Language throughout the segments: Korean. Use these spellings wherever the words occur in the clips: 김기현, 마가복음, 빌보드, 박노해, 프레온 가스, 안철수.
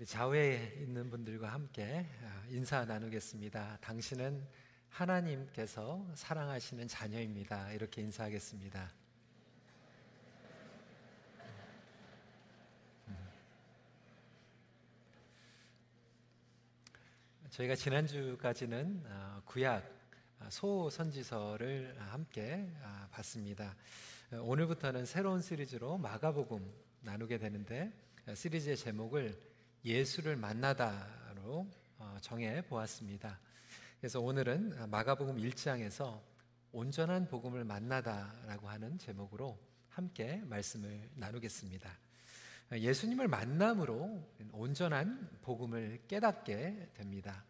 우리 좌우에 있는 분들과 함께 인사 나누겠습니다. 당신은 하나님께서 사랑하시는 자녀입니다. 이렇게 인사하겠습니다. 저희가 지난주까지는 구약 소선지서를 함께 봤습니다. 오늘부터는 새로운 시리즈로 마가복음 나누게 되는데, 시리즈의 제목을 예수를 만나다로 정해 보았습니다. 그래서 오늘은 마가복음 1장에서 온전한 복음을 만나다라고 하는 제목으로 함께 말씀을 나누겠습니다. 예수님을 만남으로 온전한 복음을 깨닫게 됩니다.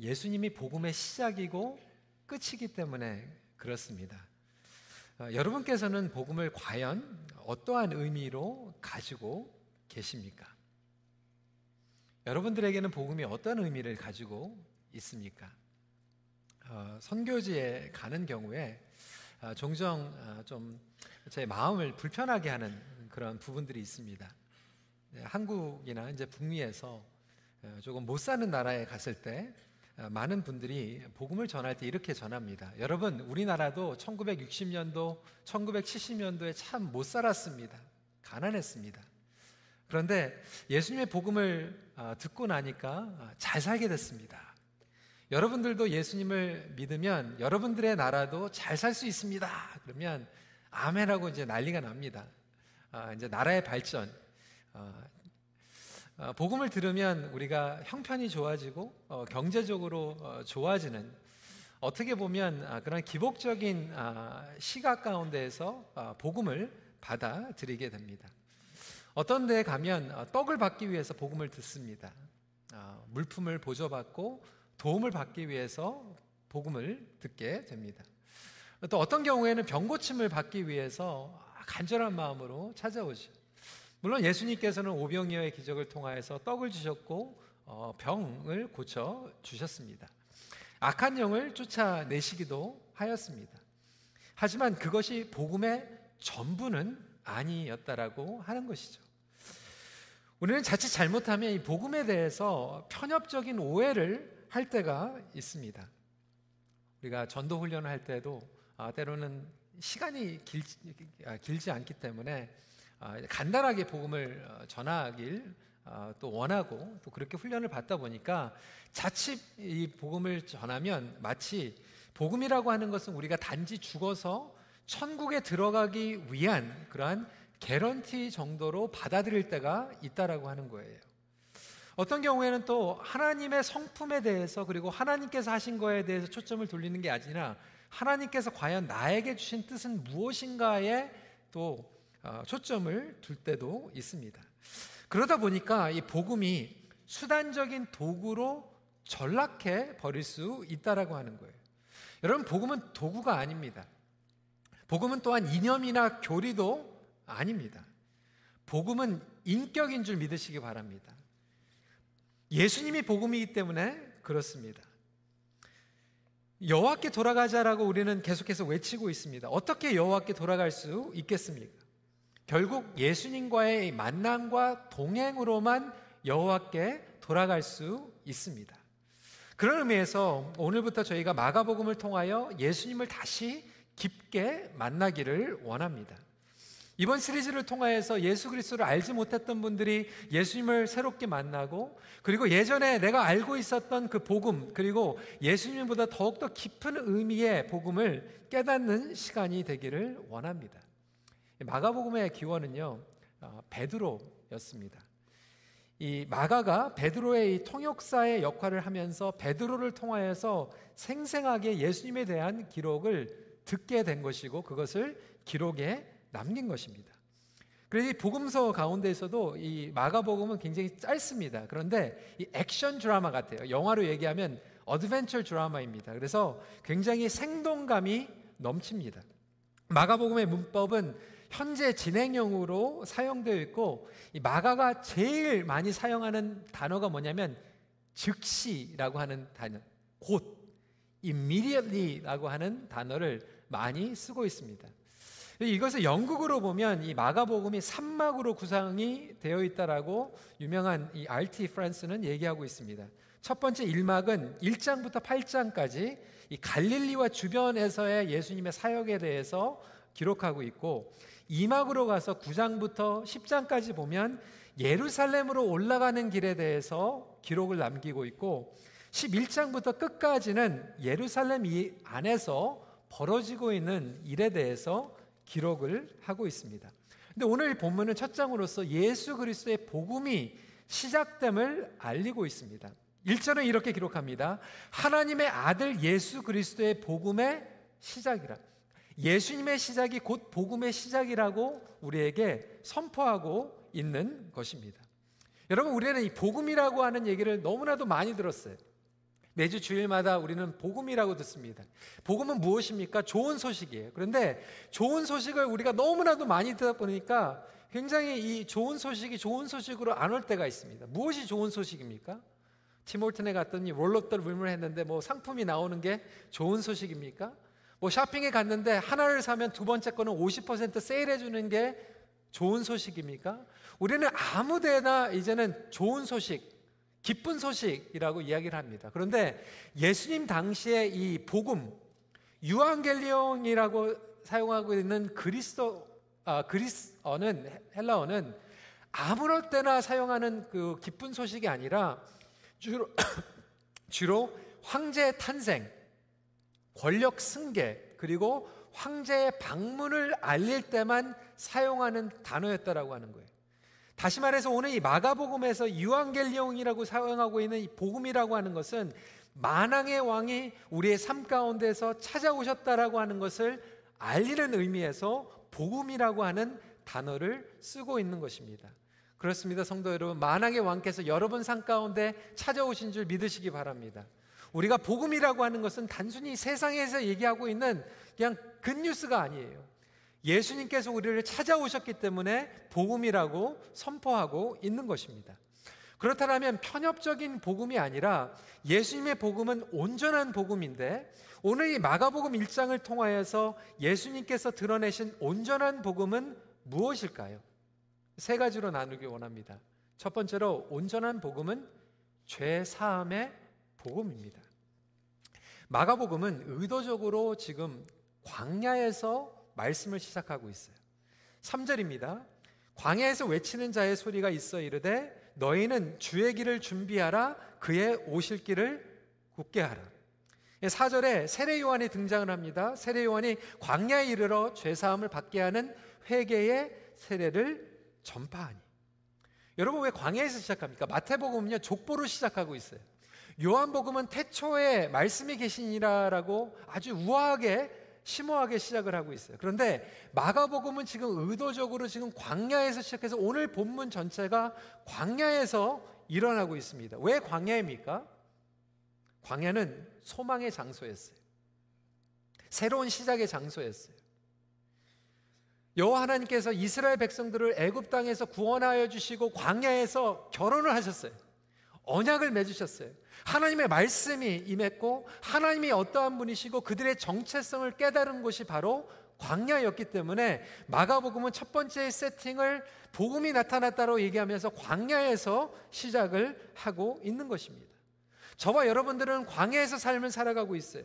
예수님이 복음의 시작이고 끝이기 때문에 그렇습니다. 여러분께서는 복음을 과연 어떠한 의미로 가지고 계십니까? 여러분들에게는 복음이 어떤 의미를 가지고 있습니까? 선교지에 가는 경우에 종종 좀 제 마음을 불편하게 하는 그런 부분들이 있습니다. 한국이나 이제 북미에서 조금 못 사는 나라에 갔을 때 많은 분들이 복음을 전할 때 이렇게 전합니다. 여러분, 우리나라도 1960년도, 1970년도에 참 못 살았습니다. 가난했습니다. 그런데 예수님의 복음을 듣고 나니까 잘 살게 됐습니다. 여러분들도 예수님을 믿으면 여러분들의 나라도 잘 살 수 있습니다. 그러면 아멘하고 이제 난리가 납니다. 이제 나라의 발전, 복음을 들으면 우리가 형편이 좋아지고 경제적으로 좋아지는, 어떻게 보면 그런 기복적인 시각 가운데에서 복음을 받아들이게 됩니다. 어떤 데에 가면 떡을 받기 위해서 복음을 듣습니다. 물품을 보조받고 도움을 받기 위해서 복음을 듣게 됩니다. 또 어떤 경우에는 병고침을 받기 위해서 간절한 마음으로 찾아오죠. 물론 예수님께서는 오병이어의 기적을 통하여서 떡을 주셨고 병을 고쳐주셨습니다. 악한 영을 쫓아내시기도 하였습니다. 하지만 그것이 복음의 전부는 아니었다라고 하는 것이죠. 우리는 자칫 잘못하면 이 복음에 대해서 편협적인 오해를 할 때가 있습니다. 우리가 전도 훈련을 할 때도 때로는 시간이 길지 않기 때문에 간단하게 복음을 전하길 또 원하고, 또 그렇게 훈련을 받다 보니까 자칫 이 복음을 전하면 마치 복음이라고 하는 것은 우리가 단지 죽어서 천국에 들어가기 위한 그러한 개런티 정도로 받아들일 때가 있다라고 하는 거예요. 어떤 경우에는 또 하나님의 성품에 대해서, 그리고 하나님께서 하신 거에 대해서 초점을 돌리는 게 아니라 하나님께서 과연 나에게 주신 뜻은 무엇인가에 또 초점을 둘 때도 있습니다. 그러다 보니까 이 복음이 수단적인 도구로 전락해 버릴 수 있다라고 하는 거예요. 여러분, 복음은 도구가 아닙니다. 복음은 또한 이념이나 교리도 아닙니다. 복음은 인격인 줄 믿으시기 바랍니다. 예수님이 복음이기 때문에 그렇습니다. 여호와께 돌아가자라고 우리는 계속해서 외치고 있습니다. 어떻게 여호와께 돌아갈 수 있겠습니까? 결국 예수님과의 만남과 동행으로만 여호와께 돌아갈 수 있습니다. 그런 의미에서 오늘부터 저희가 마가복음을 통하여 예수님을 다시 깊게 만나기를 원합니다. 이번 시리즈를 통하여서 예수 그리스도를 알지 못했던 분들이 예수님을 새롭게 만나고, 그리고 예전에 내가 알고 있었던 그 복음, 그리고 예수님보다 더욱더 깊은 의미의 복음을 깨닫는 시간이 되기를 원합니다. 마가복음의 기원은요, 베드로였습니다. 이 마가가 베드로의 이 통역사의 역할을 하면서 베드로를 통하여서 생생하게 예수님에 대한 기록을 듣게 된 것이고, 그것을 기록에 남긴 것입니다. 그래서 이 복음서 가운데에서도 이 마가복음은 굉장히 짧습니다. 그런데 이 액션 드라마 같아요. 영화로 얘기하면 어드벤처 드라마입니다. 그래서 굉장히 생동감이 넘칩니다. 마가복음의 문법은 현재 진행형으로 사용되어 있고, 이 마가가 제일 많이 사용하는 단어가 뭐냐면 즉시라고 하는 단어, 곧, immediately라고 하는 단어를 많이 쓰고 있습니다. 이것을 연극으로 보면 이 마가복음이 3막으로 구성이 되어 있다라고 유명한 이 RT 프란스는 얘기하고 있습니다. 첫 번째 1막은 1장부터 8장까지 이 갈릴리와 주변에서의 예수님의 사역에 대해서 기록하고 있고, 2막으로 가서 9장부터 10장까지 보면 예루살렘으로 올라가는 길에 대해서 기록을 남기고 있고, 11장부터 끝까지는 예루살렘 안에서 벌어지고 있는 일에 대해서 기록을 하고 있습니다. 근데 오늘 본문은 첫 장으로서 예수 그리스도의 복음이 시작됨을 알리고 있습니다. 1절은 이렇게 기록합니다. 하나님의 아들 예수 그리스도의 복음의 시작이라. 예수님의 시작이 곧 복음의 시작이라고 우리에게 선포하고 있는 것입니다. 여러분, 우리는 이 복음이라고 하는 얘기를 너무나도 많이 들었어요. 매주 주일마다 우리는 복음이라고 듣습니다. 복음은 무엇입니까? 좋은 소식이에요. 그런데 좋은 소식을 우리가 너무나도 많이 듣다 보니까 굉장히 이 좋은 소식이 좋은 소식으로 안 올 때가 있습니다. 무엇이 좋은 소식입니까? 티몰튼에 갔더니 롤업들 물물 했는데 뭐 상품이 나오는 게 좋은 소식입니까? 뭐 쇼핑에 갔는데 하나를 사면 두 번째 거는 50% 세일해 주는 게 좋은 소식입니까? 우리는 아무 데나 이제는 좋은 소식, 기쁜 소식이라고 이야기를 합니다. 그런데 예수님 당시에 이 복음, 유앙겔리온이라고 사용하고 있는 그리스어는 헬라어는 아무럴 때나 사용하는 그 기쁜 소식이 아니라 주로 황제의 탄생, 권력 승계, 그리고 황제의 방문을 알릴 때만 사용하는 단어였다라고 하는 거예요. 다시 말해서 오늘 이 마가복음에서 유앙겔리온이라고 사용하고 있는 이 복음이라고 하는 것은 만왕의 왕이 우리의 삶 가운데서 찾아오셨다라고 하는 것을 알리는 의미에서 복음이라고 하는 단어를 쓰고 있는 것입니다. 그렇습니다, 성도 여러분. 만왕의 왕께서 여러분 삶 가운데 찾아오신 줄 믿으시기 바랍니다. 우리가 복음이라고 하는 것은 단순히 세상에서 얘기하고 있는 그냥 굿뉴스가 아니에요. 예수님께서 우리를 찾아오셨기 때문에 복음이라고 선포하고 있는 것입니다. 그렇다면 편협적인 복음이 아니라 예수님의 복음은 온전한 복음인데, 오늘 이 마가복음 1장을 통하여서 예수님께서 드러내신 온전한 복음은 무엇일까요? 세 가지로 나누기 원합니다. 첫 번째로 온전한 복음은 죄 사함의 복음입니다. 마가복음은 의도적으로 지금 광야에서 말씀을 시작하고 있어요. 3절입니다. 광야에서 외치는 자의 소리가 있어 이르되 너희는 주의 길을 준비하라, 그의 오실 길을 굳게 하라. 4절에 세례요한이 등장을 합니다. 세례요한이 광야에 이르러 죄사함을 받게 하는 회개의 세례를 전파하니. 여러분, 왜 광야에서 시작합니까? 마태복음은요 족보로 시작하고 있어요. 요한복음은 태초에 말씀이 계시니라라고 아주 우아하게 심오하게 시작을 하고 있어요. 그런데 마가복음은 지금 의도적으로 지금 광야에서 시작해서 오늘 본문 전체가 광야에서 일어나고 있습니다. 왜 광야입니까? 광야는 소망의 장소였어요. 새로운 시작의 장소였어요. 여호와 하나님께서 이스라엘 백성들을 애굽 땅에서 구원하여 주시고 광야에서 결혼을 하셨어요. 언약을 맺으셨어요. 하나님의 말씀이 임했고 하나님이 어떠한 분이시고 그들의 정체성을 깨달은 곳이 바로 광야였기 때문에 마가복음은 첫 번째 세팅을 복음이 나타났다로 얘기하면서 광야에서 시작을 하고 있는 것입니다. 저와 여러분들은 광야에서 삶을 살아가고 있어요.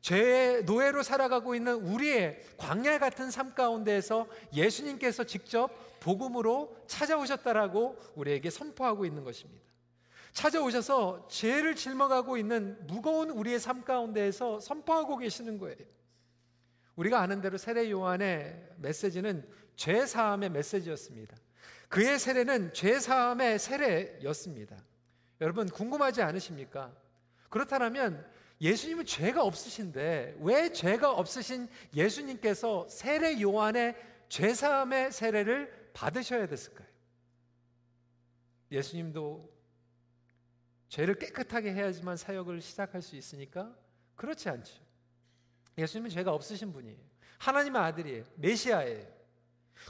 죄의 노예로 살아가고 있는 우리의 광야 같은 삶 가운데에서 예수님께서 직접 복음으로 찾아오셨다라고 우리에게 선포하고 있는 것입니다. 찾아오셔서 죄를 짊어가고 있는 무거운 우리의 삶 가운데에서 선포하고 계시는 거예요. 우리가 아는 대로 세례 요한의 메시지는 죄 사함의 메시지였습니다. 그의 세례는 죄 사함의 세례였습니다. 여러분, 궁금하지 않으십니까? 그렇다면 예수님은 죄가 없으신데 왜 죄가 없으신 예수님께서 세례 요한의 죄 사함의 세례를 받으셔야 됐을까요? 예수님도 죄를 깨끗하게 해야지만 사역을 시작할 수 있으니까 그렇지 않죠. 예수님은 죄가 없으신 분이에요. 하나님의 아들이에요. 메시아예요.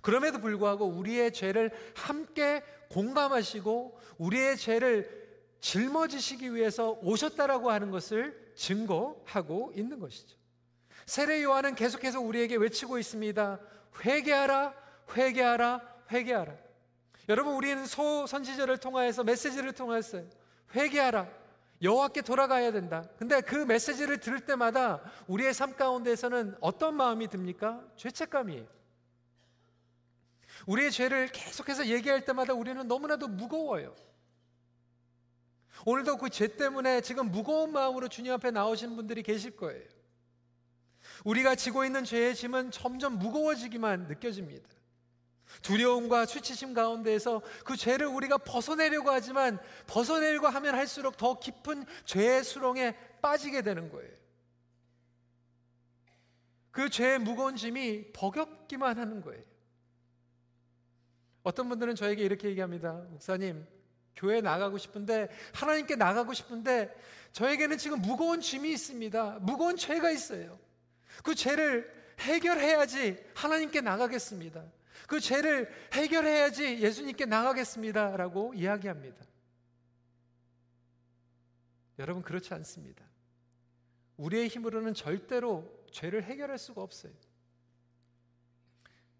그럼에도 불구하고 우리의 죄를 함께 공감하시고 우리의 죄를 짊어지시기 위해서 오셨다라고 하는 것을 증거하고 있는 것이죠. 세례 요한은 계속해서 우리에게 외치고 있습니다. 회개하라, 회개하라, 회개하라. 여러분, 우리는 소선지자를 통하여서 메시지를 통하였어요. 회개하라, 여호와께 돌아가야 된다. 근데 그 메시지를 들을 때마다 우리의 삶 가운데에서는 어떤 마음이 듭니까? 죄책감이에요. 우리의 죄를 계속해서 얘기할 때마다 우리는 너무나도 무거워요. 오늘도 그 죄 때문에 지금 무거운 마음으로 주님 앞에 나오신 분들이 계실 거예요. 우리가 지고 있는 죄의 짐은 점점 무거워지기만 느껴집니다. 두려움과 수치심 가운데에서 그 죄를 우리가 벗어내려고 하지만 벗어내려고 하면 할수록 더 깊은 죄의 수렁에 빠지게 되는 거예요. 그 죄의 무거운 짐이 버겁기만 하는 거예요. 어떤 분들은 저에게 이렇게 얘기합니다. 목사님, 교회에 나가고 싶은데, 하나님께 나가고 싶은데 저에게는 지금 무거운 짐이 있습니다. 무거운 죄가 있어요. 그 죄를 해결해야지 하나님께 나가겠습니다. 그 죄를 해결해야지 예수님께 나가겠습니다 라고 이야기합니다. 여러분, 그렇지 않습니다. 우리의 힘으로는 절대로 죄를 해결할 수가 없어요.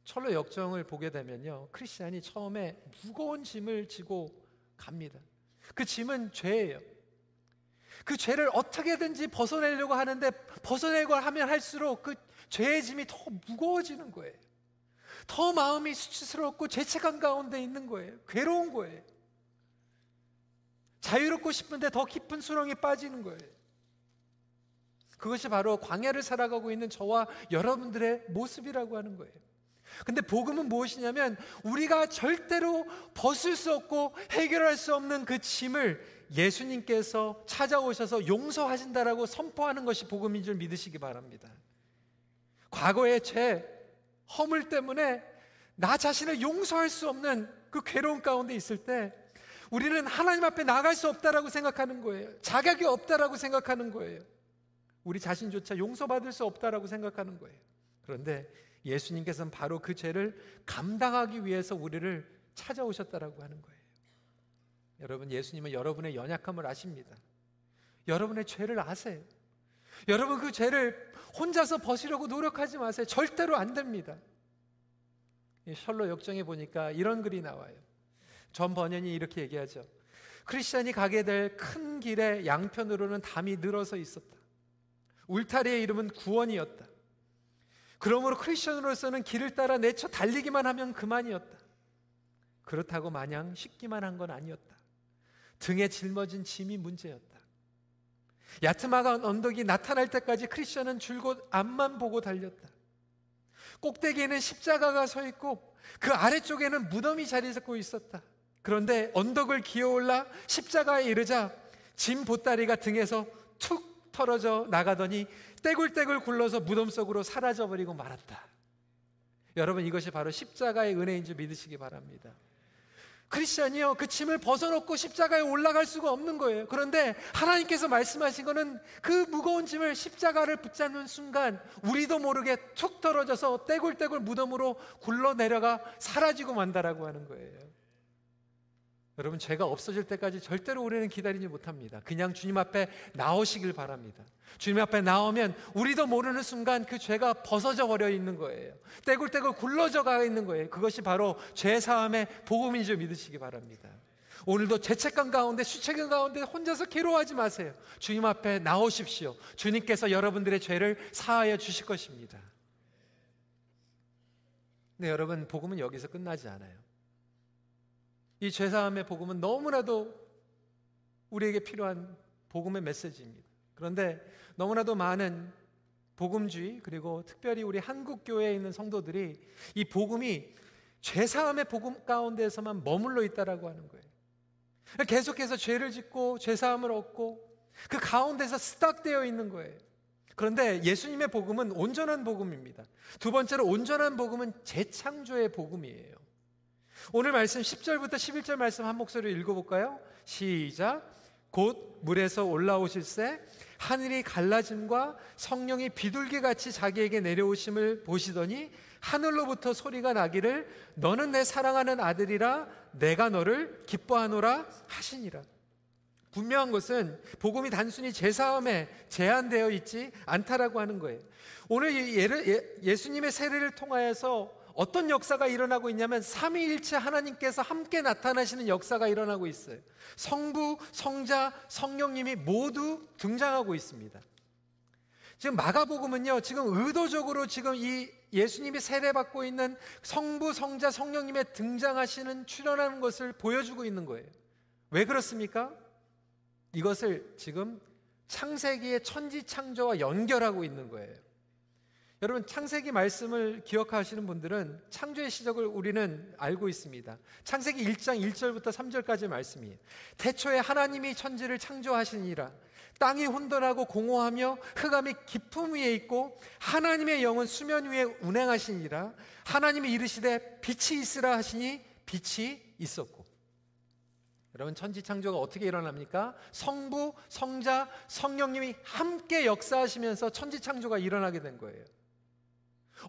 철로 역정을 보게 되면요, 크리스찬이 처음에 무거운 짐을 지고 갑니다. 그 짐은 죄예요. 그 죄를 어떻게든지 벗어내려고 하는데 벗어내려고 하면 할수록 그 죄의 짐이 더 무거워지는 거예요. 더 마음이 수치스럽고 죄책감 가운데 있는 거예요. 괴로운 거예요. 자유롭고 싶은데 더 깊은 수렁에 빠지는 거예요. 그것이 바로 광야를 살아가고 있는 저와 여러분들의 모습이라고 하는 거예요. 근데 복음은 무엇이냐면 우리가 절대로 벗을 수 없고 해결할 수 없는 그 짐을 예수님께서 찾아오셔서 용서하신다라고 선포하는 것이 복음인 줄 믿으시기 바랍니다. 과거의 죄, 허물 때문에 나 자신을 용서할 수 없는 그 괴로움 가운데 있을 때 우리는 하나님 앞에 나갈 수 없다라고 생각하는 거예요. 자격이 없다라고 생각하는 거예요. 우리 자신조차 용서받을 수 없다라고 생각하는 거예요. 그런데 예수님께서는 바로 그 죄를 감당하기 위해서 우리를 찾아오셨다라고 하는 거예요. 여러분, 예수님은 여러분의 연약함을 아십니다. 여러분의 죄를 아세요. 여러분, 그 죄를 혼자서 벗으려고 노력하지 마세요. 절대로 안 됩니다. 셜록 역정에 보니까 이런 글이 나와요. 존 번연이 이렇게 얘기하죠. 크리스찬이 가게 될 큰 길의 양편으로는 담이 늘어서 있었다. 울타리의 이름은 구원이었다. 그러므로 크리스천으로서는 길을 따라 내쳐 달리기만 하면 그만이었다. 그렇다고 마냥 쉽기만 한 건 아니었다. 등에 짊어진 짐이 문제였다. 야트막한 언덕이 나타날 때까지 크리스천은 줄곧 앞만 보고 달렸다. 꼭대기에는 십자가가 서 있고 그 아래쪽에는 무덤이 자리 잡고 있었다. 그런데 언덕을 기어올라 십자가에 이르자 짐 보따리가 등에서 툭 털어져 나가더니 떼굴떼굴 굴러서 무덤 속으로 사라져버리고 말았다. 여러분, 이것이 바로 십자가의 은혜인 줄 믿으시기 바랍니다. 크리스찬이요, 그 짐을 벗어놓고 십자가에 올라갈 수가 없는 거예요. 그런데 하나님께서 말씀하신 것은 그 무거운 짐을 십자가를 붙잡는 순간 우리도 모르게 툭 떨어져서 떼굴떼굴 무덤으로 굴러내려가 사라지고 만다라고 하는 거예요. 여러분, 죄가 없어질 때까지 절대로 우리는 기다리지 못합니다. 그냥 주님 앞에 나오시길 바랍니다. 주님 앞에 나오면 우리도 모르는 순간 그 죄가 벗어져 버려 있는 거예요. 떼굴떼굴 굴러져 가 있는 거예요. 그것이 바로 죄 사함의 복음인 줄 믿으시기 바랍니다. 오늘도 죄책감 가운데, 수치감 가운데 혼자서 괴로워하지 마세요. 주님 앞에 나오십시오. 주님께서 여러분들의 죄를 사하여 주실 것입니다. 네, 여러분, 복음은 여기서 끝나지 않아요. 이 죄사함의 복음은 너무나도 우리에게 필요한 복음의 메시지입니다. 그런데 너무나도 많은 복음주의, 그리고 특별히 우리 한국교회에 있는 성도들이 이 복음이 죄사함의 복음 가운데에서만 머물러 있다라고 하는 거예요. 계속해서 죄를 짓고 죄사함을 얻고 그 가운데서 스탁되어 있는 거예요. 그런데 예수님의 복음은 온전한 복음입니다. 두 번째로, 온전한 복음은 재창조의 복음이에요. 오늘 말씀 10절부터 11절 말씀 한 목소리로 읽어볼까요? 시작! 곧 물에서 올라오실새 하늘이 갈라짐과 성령이 비둘기같이 자기에게 내려오심을 보시더니 하늘로부터 소리가 나기를 너는 내 사랑하는 아들이라 내가 너를 기뻐하노라 하시니라. 분명한 것은 복음이 단순히 제사함에 제한되어 있지 않다라고 하는 거예요. 오늘 예수님의 세례를 통하여서 어떤 역사가 일어나고 있냐면 삼위일체 하나님께서 함께 나타나시는 역사가 일어나고 있어요. 성부, 성자, 성령님이 모두 등장하고 있습니다. 지금 마가복음은요, 지금 의도적으로 지금 이 예수님이 세례받고 있는 성부, 성자, 성령님의 등장하시는 출현하는 것을 보여주고 있는 거예요. 왜 그렇습니까? 이것을 지금 창세기의 천지창조와 연결하고 있는 거예요. 여러분, 창세기 말씀을 기억하시는 분들은 창조의 시작을 우리는 알고 있습니다. 창세기 1장 1절부터 3절까지 말씀이에요. 태초에 하나님이 천지를 창조하시니라. 땅이 혼돈하고 공허하며 흑암이 깊음 위에 있고 하나님의 영은 수면 위에 운행하시니라. 하나님이 이르시되 빛이 있으라 하시니 빛이 있었고. 여러분, 천지창조가 어떻게 일어납니까? 성부, 성자, 성령님이 함께 역사하시면서 천지창조가 일어나게 된 거예요.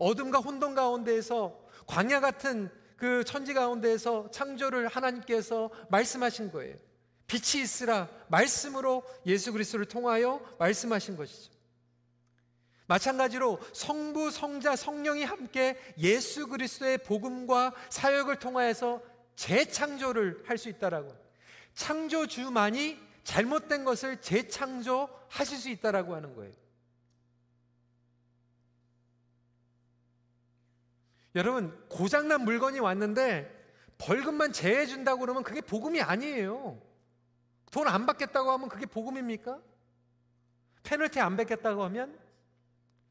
어둠과 혼돈 가운데에서, 광야 같은 그 천지 가운데에서 창조를 하나님께서 말씀하신 거예요. 빛이 있으라, 말씀으로 예수 그리스도를 통하여 말씀하신 것이죠. 마찬가지로 성부, 성자, 성령이 함께 예수 그리스도의 복음과 사역을 통하여서 재창조를 할 수 있다라고, 창조주만이 잘못된 것을 재창조하실 수 있다라고 하는 거예요. 여러분, 고장난 물건이 왔는데 벌금만 제해준다고 그러면 그게 복음이 아니에요. 돈 안 받겠다고 하면 그게 복음입니까? 페널티 안 받겠다고 하면?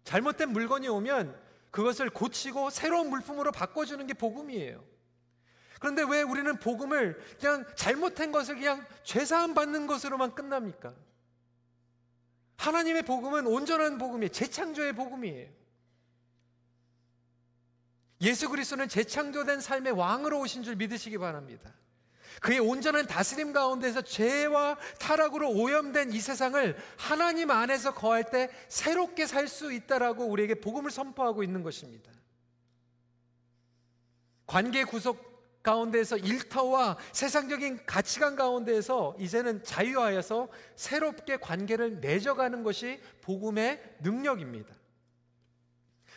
잘못된 물건이 오면 그것을 고치고 새로운 물품으로 바꿔주는 게 복음이에요. 그런데 왜 우리는 복음을 그냥 잘못된 것을 그냥 죄사함 받는 것으로만 끝납니까? 하나님의 복음은 온전한 복음이에요. 재창조의 복음이에요. 예수 그리스도는 재창조된 삶의 왕으로 오신 줄 믿으시기 바랍니다. 그의 온전한 다스림 가운데서 죄와 타락으로 오염된 이 세상을 하나님 안에서 거할 때 새롭게 살 수 있다라고 우리에게 복음을 선포하고 있는 것입니다. 관계 구속 가운데에서, 일터와 세상적인 가치관 가운데에서 이제는 자유하여서 새롭게 관계를 맺어가는 것이 복음의 능력입니다.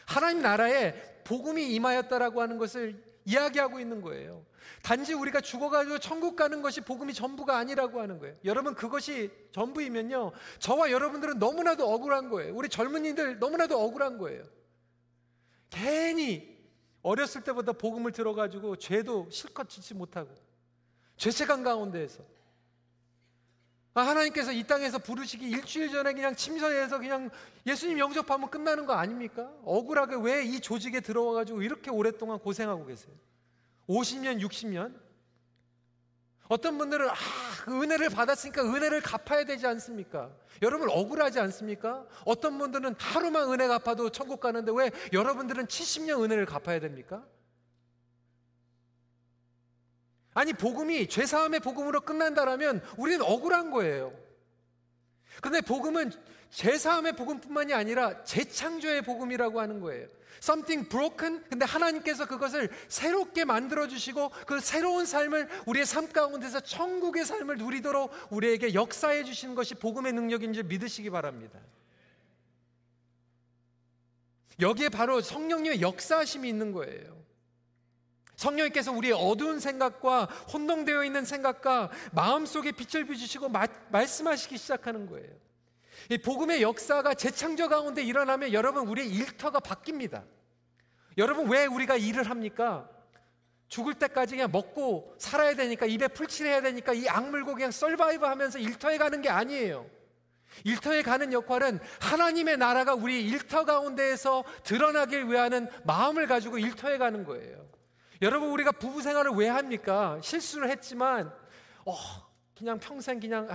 하나님 나라에 복음이 임하였다라고 하는 것을 이야기하고 있는 거예요. 단지 우리가 죽어가지고 천국 가는 것이 복음이 전부가 아니라고 하는 거예요. 여러분, 그것이 전부이면요, 저와 여러분들은 너무나도 억울한 거예요. 우리 젊은이들 너무나도 억울한 거예요. 괜히 어렸을 때보다 복음을 들어가지고 죄도 실컷 짓지 못하고 죄책감 가운데에서, 하나님께서 이 땅에서 부르시기 일주일 전에 그냥 침서에서 그냥 예수님 영접하면 끝나는 거 아닙니까? 억울하게 왜 이 조직에 들어와가지고 이렇게 오랫동안 고생하고 계세요? 50년, 60년? 어떤 분들은 은혜를 받았으니까 은혜를 갚아야 되지 않습니까? 여러분, 억울하지 않습니까? 어떤 분들은 하루만 은혜 갚아도 천국 가는데 왜 여러분들은 70년 은혜를 갚아야 됩니까? 아니, 복음이 죄사함의 복음으로 끝난다라면 우리는 억울한 거예요. 그런데 복음은 죄사함의 복음뿐만이 아니라 재창조의 복음이라고 하는 거예요. Something broken, 근데 하나님께서 그것을 새롭게 만들어주시고 그 새로운 삶을 우리의 삶 가운데서 천국의 삶을 누리도록 우리에게 역사해 주시는 것이 복음의 능력인 줄 믿으시기 바랍니다. 여기에 바로 성령님의 역사하심이 있는 거예요. 성령님께서 우리의 어두운 생각과 혼동되어 있는 생각과 마음속에 빛을 비추시고 말씀하시기 시작하는 거예요. 이 복음의 역사가 재창조 가운데 일어나면 여러분, 우리의 일터가 바뀝니다. 여러분, 왜 우리가 일을 합니까? 죽을 때까지 그냥 먹고 살아야 되니까, 입에 풀칠해야 되니까 이 악물고 그냥 서바이브 하면서 일터에 가는 게 아니에요. 일터에 가는 역할은 하나님의 나라가 우리 일터 가운데에서 드러나길 위하는 마음을 가지고 일터에 가는 거예요. 여러분, 우리가 부부 생활을 왜 합니까? 실수를 했지만 그냥 평생 그냥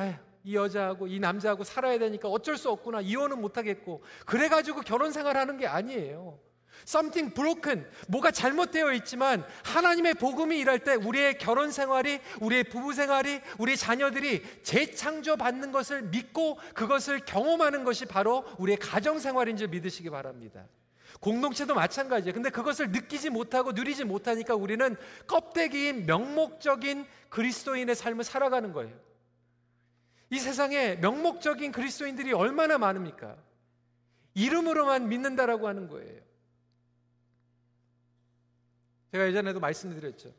이 여자하고 이 남자하고 살아야 되니까 어쩔 수 없구나, 이혼은 못하겠고, 그래가지고 결혼 생활하는 게 아니에요. Something broken, 뭐가 잘못되어 있지만 하나님의 복음이 일할 때 우리의 결혼 생활이, 우리의 부부 생활이, 우리 자녀들이 재창조 받는 것을 믿고 그것을 경험하는 것이 바로 우리의 가정 생활인 줄 믿으시기 바랍니다. 공동체도 마찬가지예요. 근데 그것을 느끼지 못하고 누리지 못하니까 우리는 껍데기인 명목적인 그리스도인의 삶을 살아가는 거예요. 이 세상에 명목적인 그리스도인들이 얼마나 많습니까? 이름으로만 믿는다라고 하는 거예요. 제가 예전에도 말씀드렸죠.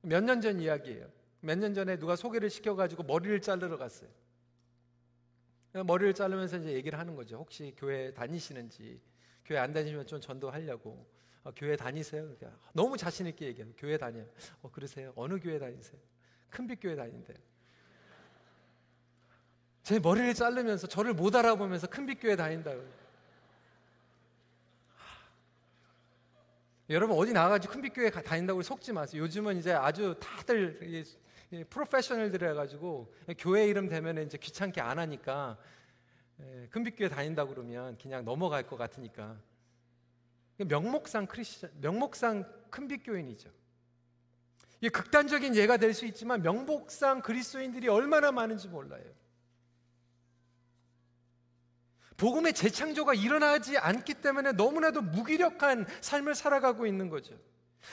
몇 년 전 이야기예요. 몇 년 전에 누가 소개를 시켜가지고 머리를 자르러 갔어요. 머리를 자르면서 이제 얘기를 하는 거죠. 혹시 교회 다니시는지, 교회 안 다니시면 좀 전도하려고. 교회 다니세요? 너무 자신 있게 얘기해요. 교회 다녀요. 그러세요? 어느 교회 다니세요? 큰빛교회 다닌대요. 제 머리를 자르면서 저를 못 알아보면서 큰빛교회 다닌다고. 여러분 어디 나가가지고 큰빛교회 다닌다고 속지 마세요. 요즘은 이제 아주 다들 프로페셔널들 해가지고 교회 이름 대면 이제 귀찮게 안 하니까 큰빛교회 다닌다고 그러면 그냥 넘어갈 것 같으니까 명목상 크리스천, 명목상 큰빛교인이죠. 이게 극단적인 예가 될 수 있지만 명목상 그리스도인들이 얼마나 많은지 몰라요. 복음의 재창조가 일어나지 않기 때문에 너무나도 무기력한 삶을 살아가고 있는 거죠.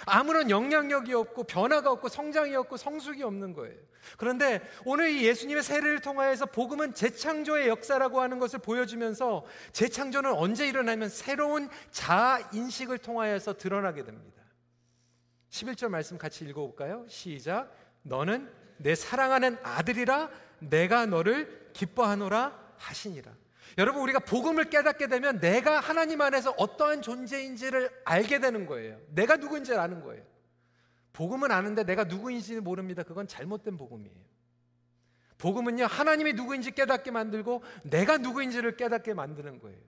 아무런 영향력이 없고 변화가 없고 성장이 없고 성숙이 없는 거예요. 그런데 오늘 이 예수님의 세례를 통하여서 복음은 재창조의 역사라고 하는 것을 보여주면서 재창조는 언제 일어나면 새로운 자아인식을 통하여서 드러나게 됩니다. 11절 말씀 같이 읽어볼까요? 시작. 너는 내 사랑하는 아들이라 내가 너를 기뻐하노라 하시니라. 여러분 우리가 복음을 깨닫게 되면 내가 하나님 안에서 어떠한 존재인지를 알게 되는 거예요. 내가 누구인지를 아는 거예요. 복음은 아는데 내가 누구인지 모릅니다. 그건 잘못된 복음이에요. 복음은요 하나님이 누구인지 깨닫게 만들고 내가 누구인지를 깨닫게 만드는 거예요.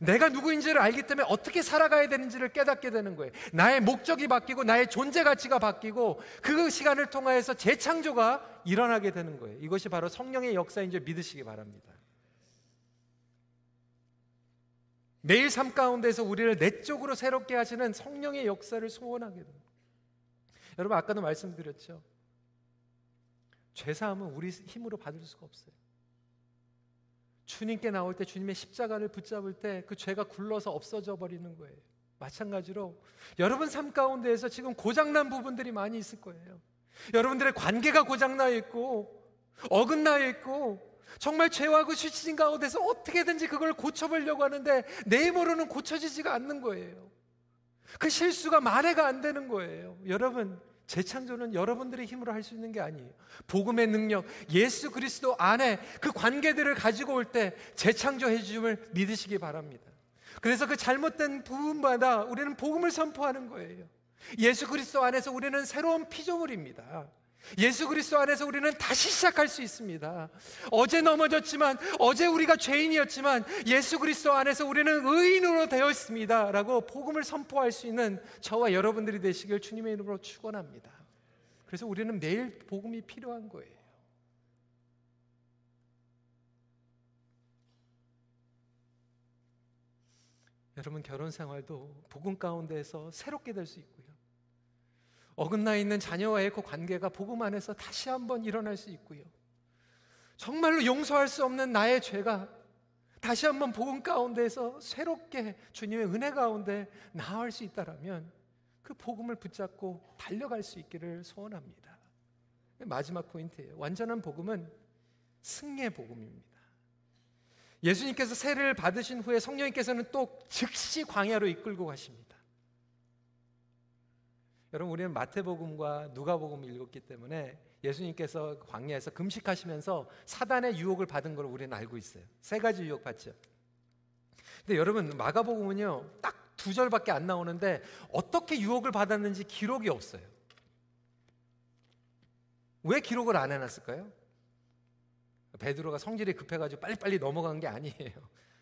내가 누구인지를 알기 때문에 어떻게 살아가야 되는지를 깨닫게 되는 거예요. 나의 목적이 바뀌고 나의 존재 가치가 바뀌고 그 시간을 통해서 재창조가 일어나게 되는 거예요. 이것이 바로 성령의 역사인 줄 믿으시기 바랍니다. 매일 삶 가운데서 우리를 내적으로 새롭게 하시는 성령의 역사를 소원하게 됩니다. 여러분 아까도 말씀드렸죠. 죄사함은 우리 힘으로 받을 수가 없어요. 주님께 나올 때 주님의 십자가를 붙잡을 때 그 죄가 굴러서 없어져 버리는 거예요. 마찬가지로 여러분 삶 가운데에서 지금 고장난 부분들이 많이 있을 거예요. 여러분들의 관계가 고장나 있고 어긋나 있고 정말 죄와 그 수치심 가운데서 어떻게든지 그걸 고쳐보려고 하는데 내 힘으로는 고쳐지지가 않는 거예요. 그 실수가 만회가 안 되는 거예요. 여러분 재창조는 여러분들의 힘으로 할 수 있는 게 아니에요. 복음의 능력, 예수 그리스도 안에 그 관계들을 가지고 올 때 재창조해 주심을 믿으시기 바랍니다. 그래서 그 잘못된 부분마다 우리는 복음을 선포하는 거예요. 예수 그리스도 안에서 우리는 새로운 피조물입니다. 예수 그리스도 안에서 우리는 다시 시작할 수 있습니다. 어제 넘어졌지만 어제 우리가 죄인이었지만 예수 그리스도 안에서 우리는 의인으로 되어 있습니다 라고 복음을 선포할 수 있는 저와 여러분들이 되시길 주님의 이름으로 축원합니다. 그래서 우리는 매일 복음이 필요한 거예요. 여러분 결혼 생활도 복음 가운데에서 새롭게 될 수 있고요, 어긋나 있는 자녀와의 그 관계가 복음 안에서 다시 한번 일어날 수 있고요, 정말로 용서할 수 없는 나의 죄가 다시 한번 복음 가운데에서 새롭게 주님의 은혜 가운데 나아갈 수 있다라면 그 복음을 붙잡고 달려갈 수 있기를 소원합니다. 마지막 포인트예요. 완전한 복음은 승리의 복음입니다. 예수님께서 세례를 받으신 후에 성령님께서는 또 즉시 광야로 이끌고 가십니다. 여러분 우리는 마태복음과 누가복음을 읽었기 때문에 예수님께서 광야에서 금식하시면서 사단의 유혹을 받은 걸 우리는 알고 있어요. 세 가지 유혹 받죠. 근데 여러분 마가복음은요 딱 두 절밖에 안 나오는데 어떻게 유혹을 받았는지 기록이 없어요. 왜 기록을 안 해놨을까요? 베드로가 성질이 급해가지고 빨리빨리 넘어간 게 아니에요.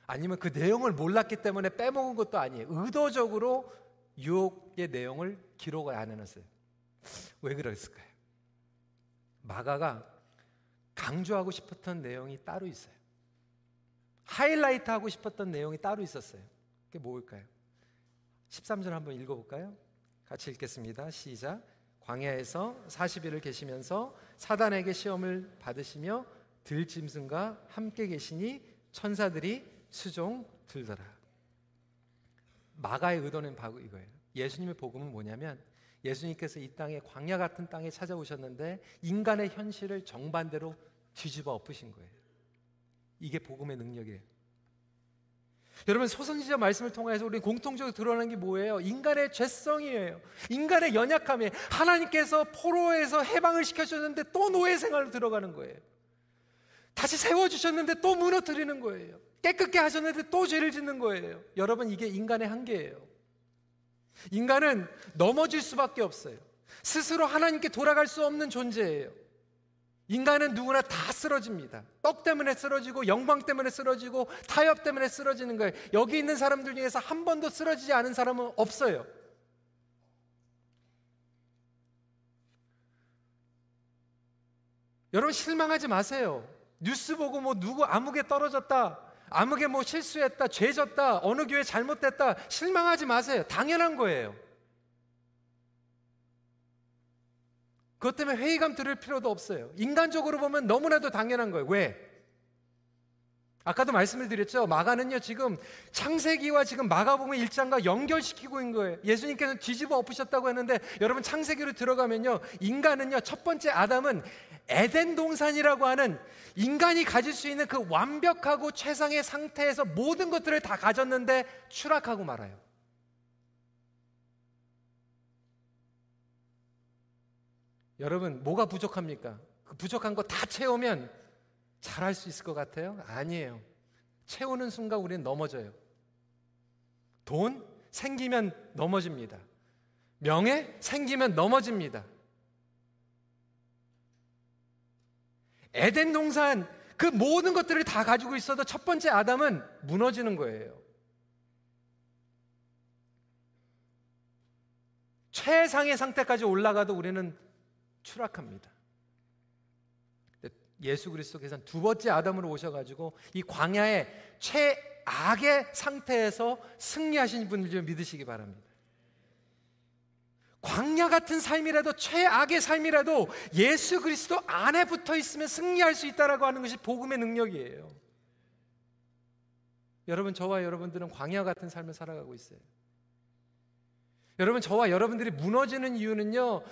아니면 그 내용을 몰랐기 때문에 빼먹은 것도 아니에요. 의도적으로 유혹의 내용을 기록을 안 해놨어요. 왜 그랬을까요? 마가가 강조하고 싶었던 내용이 따로 있어요. 하이라이트하고 싶었던 내용이 따로 있었어요. 그게 뭘까요? 13절 한번 읽어볼까요? 같이 읽겠습니다. 시작. 광야에서 40일을 계시면서 사단에게 시험을 받으시며 들짐승과 함께 계시니 천사들이 수종 들더라. 마가의 의도는 바로 이거예요. 예수님의 복음은 뭐냐면 예수님께서 이 땅에 광야 같은 땅에 찾아오셨는데 인간의 현실을 정반대로 뒤집어 엎으신 거예요. 이게 복음의 능력이에요. 여러분, 소선지자 말씀을 통해서 우리 공통적으로 드러나는 게 뭐예요? 인간의 죄성이에요. 인간의 연약함이에요. 하나님께서 포로에서 해방을 시켜주셨는데 또 노예 생활로 들어가는 거예요. 다시 세워주셨는데 또 무너뜨리는 거예요. 깨끗게 하셨는데 또 죄를 짓는 거예요. 여러분, 이게 인간의 한계예요. 인간은 넘어질 수밖에 없어요. 스스로 하나님께 돌아갈 수 없는 존재예요. 인간은 누구나 다 쓰러집니다. 떡 때문에 쓰러지고, 영광 때문에 쓰러지고, 타협 때문에 쓰러지는 거예요. 여기 있는 사람들 중에서 한 번도 쓰러지지 않은 사람은 없어요. 여러분, 실망하지 마세요. 뉴스 보고 뭐 누구 아무개 떨어졌다, 아무개 뭐 실수했다, 죄졌다, 어느 교회 잘못됐다, 실망하지 마세요. 당연한 거예요. 그것 때문에 회의감 들을 필요도 없어요. 인간적으로 보면 너무나도 당연한 거예요. 왜? 아까도 말씀을 드렸죠. 마가는요, 지금 창세기와 지금 마가복음 1장과 연결시키고 있는 거예요. 예수님께서는 뒤집어 엎으셨다고 했는데, 여러분, 창세기로 들어가면요, 인간은요, 첫 번째 아담은 에덴 동산이라고 하는 인간이 가질 수 있는 그 완벽하고 최상의 상태에서 모든 것들을 다 가졌는데 추락하고 말아요. 여러분, 뭐가 부족합니까? 그 부족한 거 다 채우면 잘할 수 있을 것 같아요? 아니에요. 채우는 순간 우리는 넘어져요. 돈? 생기면 넘어집니다. 명예? 생기면 넘어집니다. 에덴 동산, 그 모든 것들을 다 가지고 있어도 첫 번째 아담은 무너지는 거예요. 최상의 상태까지 올라가도 우리는 추락합니다. 예수 그리스도께서는 두 번째 아담으로 오셔가지고 이 광야의 최악의 상태에서 승리하신 분을 좀 믿으시기 바랍니다. 광야 같은 삶이라도, 최악의 삶이라도 예수 그리스도 안에 붙어 있으면 승리할 수 있다라고 하는 것이 복음의 능력이에요. 여러분, 저와 여러분들은 광야 같은 삶을 살아가고 있어요. 여러분, 저와 여러분들이 무너지는 이유는요,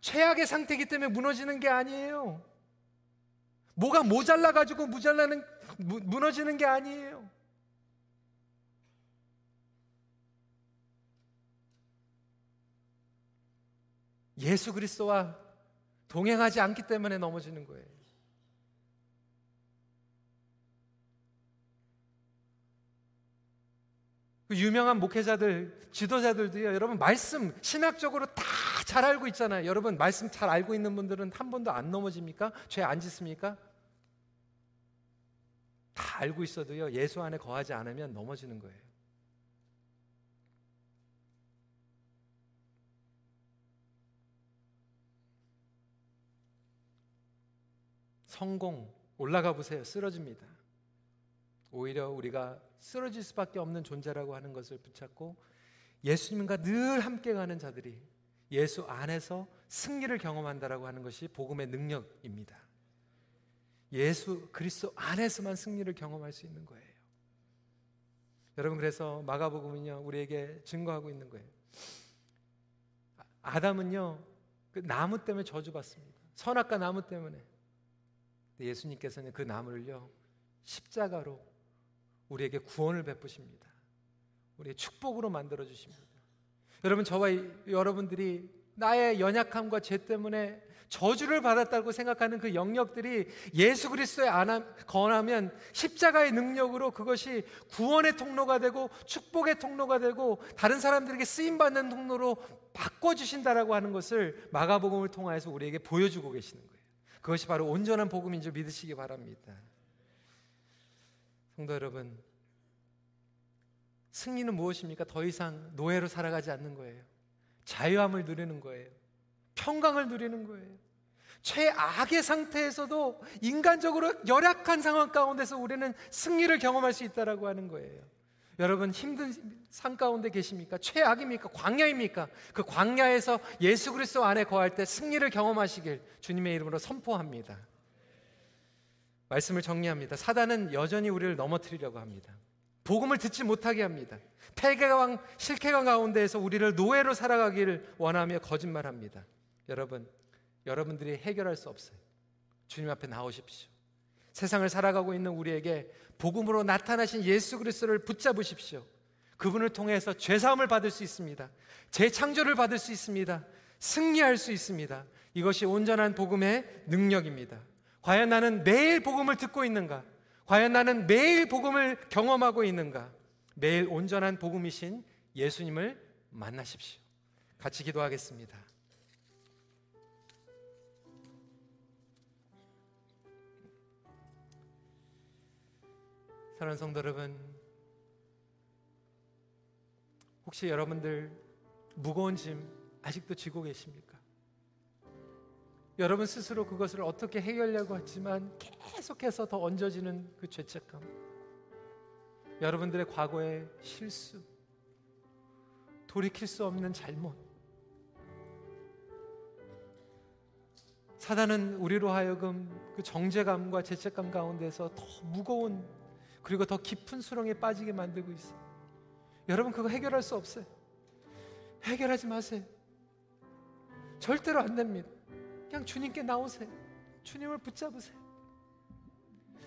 최악의 상태이기 때문에 무너지는 게 아니에요. 뭐가 모자라가지고 무너지는 게 아니에요. 예수 그리스도와 동행하지 않기 때문에 넘어지는 거예요. 그 유명한 목회자들, 지도자들도요, 여러분, 말씀 신학적으로 다 잘 알고 있잖아요. 여러분, 말씀 잘 알고 있는 분들은 한 번도 안 넘어집니까? 죄 안 짓습니까? 다 알고 있어도요, 예수 안에 거하지 않으면 넘어지는 거예요. 성공, 올라가 보세요. 쓰러집니다. 오히려 우리가 쓰러질 수밖에 없는 존재라고 하는 것을 붙잡고 예수님과 늘 함께 가는 자들이 예수 안에서 승리를 경험한다라고 하는 것이 복음의 능력입니다. 예수 그리스도 안에서만 승리를 경험할 수 있는 거예요. 여러분, 그래서 마가복음은요, 우리에게 증거하고 있는 거예요. 아담은요, 그 나무 때문에 저주받습니다. 선악과 나무 때문에. 예수님께서는 그 나무를요, 십자가로 우리에게 구원을 베푸십니다. 우리의 축복으로 만들어주십니다. 여러분, 저와 여러분들이 나의 연약함과 죄 때문에 저주를 받았다고 생각하는 그 영역들이 예수 그리스도에 거하면 십자가의 능력으로 그것이 구원의 통로가 되고 축복의 통로가 되고 다른 사람들에게 쓰임받는 통로로 바꿔주신다라고 하는 것을 마가복음을 통해서 우리에게 보여주고 계시는 거예요. 그것이 바로 온전한 복음인 줄 믿으시기 바랍니다. 성도 여러분, 승리는 무엇입니까? 더 이상 노예로 살아가지 않는 거예요. 자유함을 누리는 거예요. 평강을 누리는 거예요. 최악의 상태에서도 인간적으로 열악한 상황 가운데서 우리는 승리를 경험할 수 있다라고 하는 거예요. 여러분, 힘든 삶 가운데 계십니까? 최악입니까? 광야입니까? 그 광야에서 예수 그리스도 안에 거할 때 승리를 경험하시길 주님의 이름으로 선포합니다. 말씀을 정리합니다. 사단은 여전히 우리를 넘어뜨리려고 합니다. 복음을 듣지 못하게 합니다. 폐계와 실패감 가운데에서 우리를 노예로 살아가기를 원하며 거짓말합니다. 여러분, 여러분들이 해결할 수 없어요. 주님 앞에 나오십시오. 세상을 살아가고 있는 우리에게 복음으로 나타나신 예수 그리스도를 붙잡으십시오. 그분을 통해서 죄사함을 받을 수 있습니다. 재창조를 받을 수 있습니다. 승리할 수 있습니다. 이것이 온전한 복음의 능력입니다. 과연 나는 매일 복음을 듣고 있는가? 과연 나는 매일 복음을 경험하고 있는가? 매일 온전한 복음이신 예수님을 만나십시오. 같이 기도하겠습니다. 사랑하는 성도 여러분, 혹시 여러분들 무거운 짐 아직도 지고 계십니까? 여러분 스스로 그것을 어떻게 해결하려고 했지만 계속해서 더 얹어지는 그 죄책감, 여러분들의 과거의 실수, 돌이킬 수 없는 잘못, 사단은 우리로 하여금 그 정죄감과 죄책감 가운데서 더 무거운, 그리고 더 깊은 수렁에 빠지게 만들고 있어요. 여러분 그거 해결할 수 없어요. 해결하지 마세요. 절대로 안 됩니다. 그냥 주님께 나오세요. 주님을 붙잡으세요.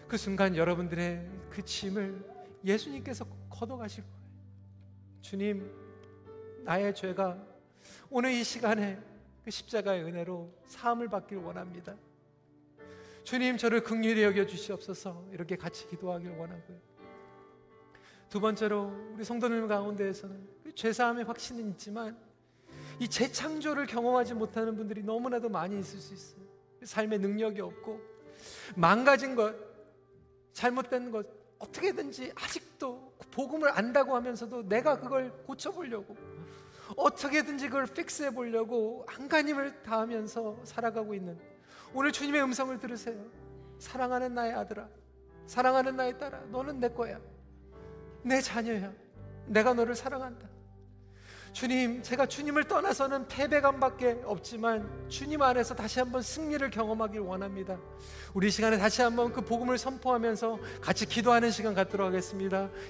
그 순간 여러분들의 그 짐을 예수님께서 걷어가실 거예요. 주님, 나의 죄가 오늘 이 시간에 그 십자가의 은혜로 사함을 받길 원합니다. 주님, 저를 긍휼히 여겨주시옵소서. 이렇게 같이 기도하길 원하고요. 두 번째로, 우리 성도님 가운데에서는 죄사함의 확신은 있지만 이 재창조를 경험하지 못하는 분들이 너무나도 많이 있을 수 있어요. 삶의 능력이 없고 망가진 것, 잘못된 것, 어떻게든지 아직도 복음을 안다고 하면서도 내가 그걸 고쳐보려고, 어떻게든지 그걸 픽스해 보려고 안간힘을 다하면서 살아가고 있는, 오늘 주님의 음성을 들으세요. 사랑하는 나의 아들아, 사랑하는 나의 딸아, 너는 내 거야. 내 자녀야. 내가 너를 사랑한다. 주님, 제가 주님을 떠나서는 패배감밖에 없지만 주님 안에서 다시 한번 승리를 경험하길 원합니다. 우리 시간에 다시 한번 그 복음을 선포하면서 같이 기도하는 시간 갖도록 하겠습니다.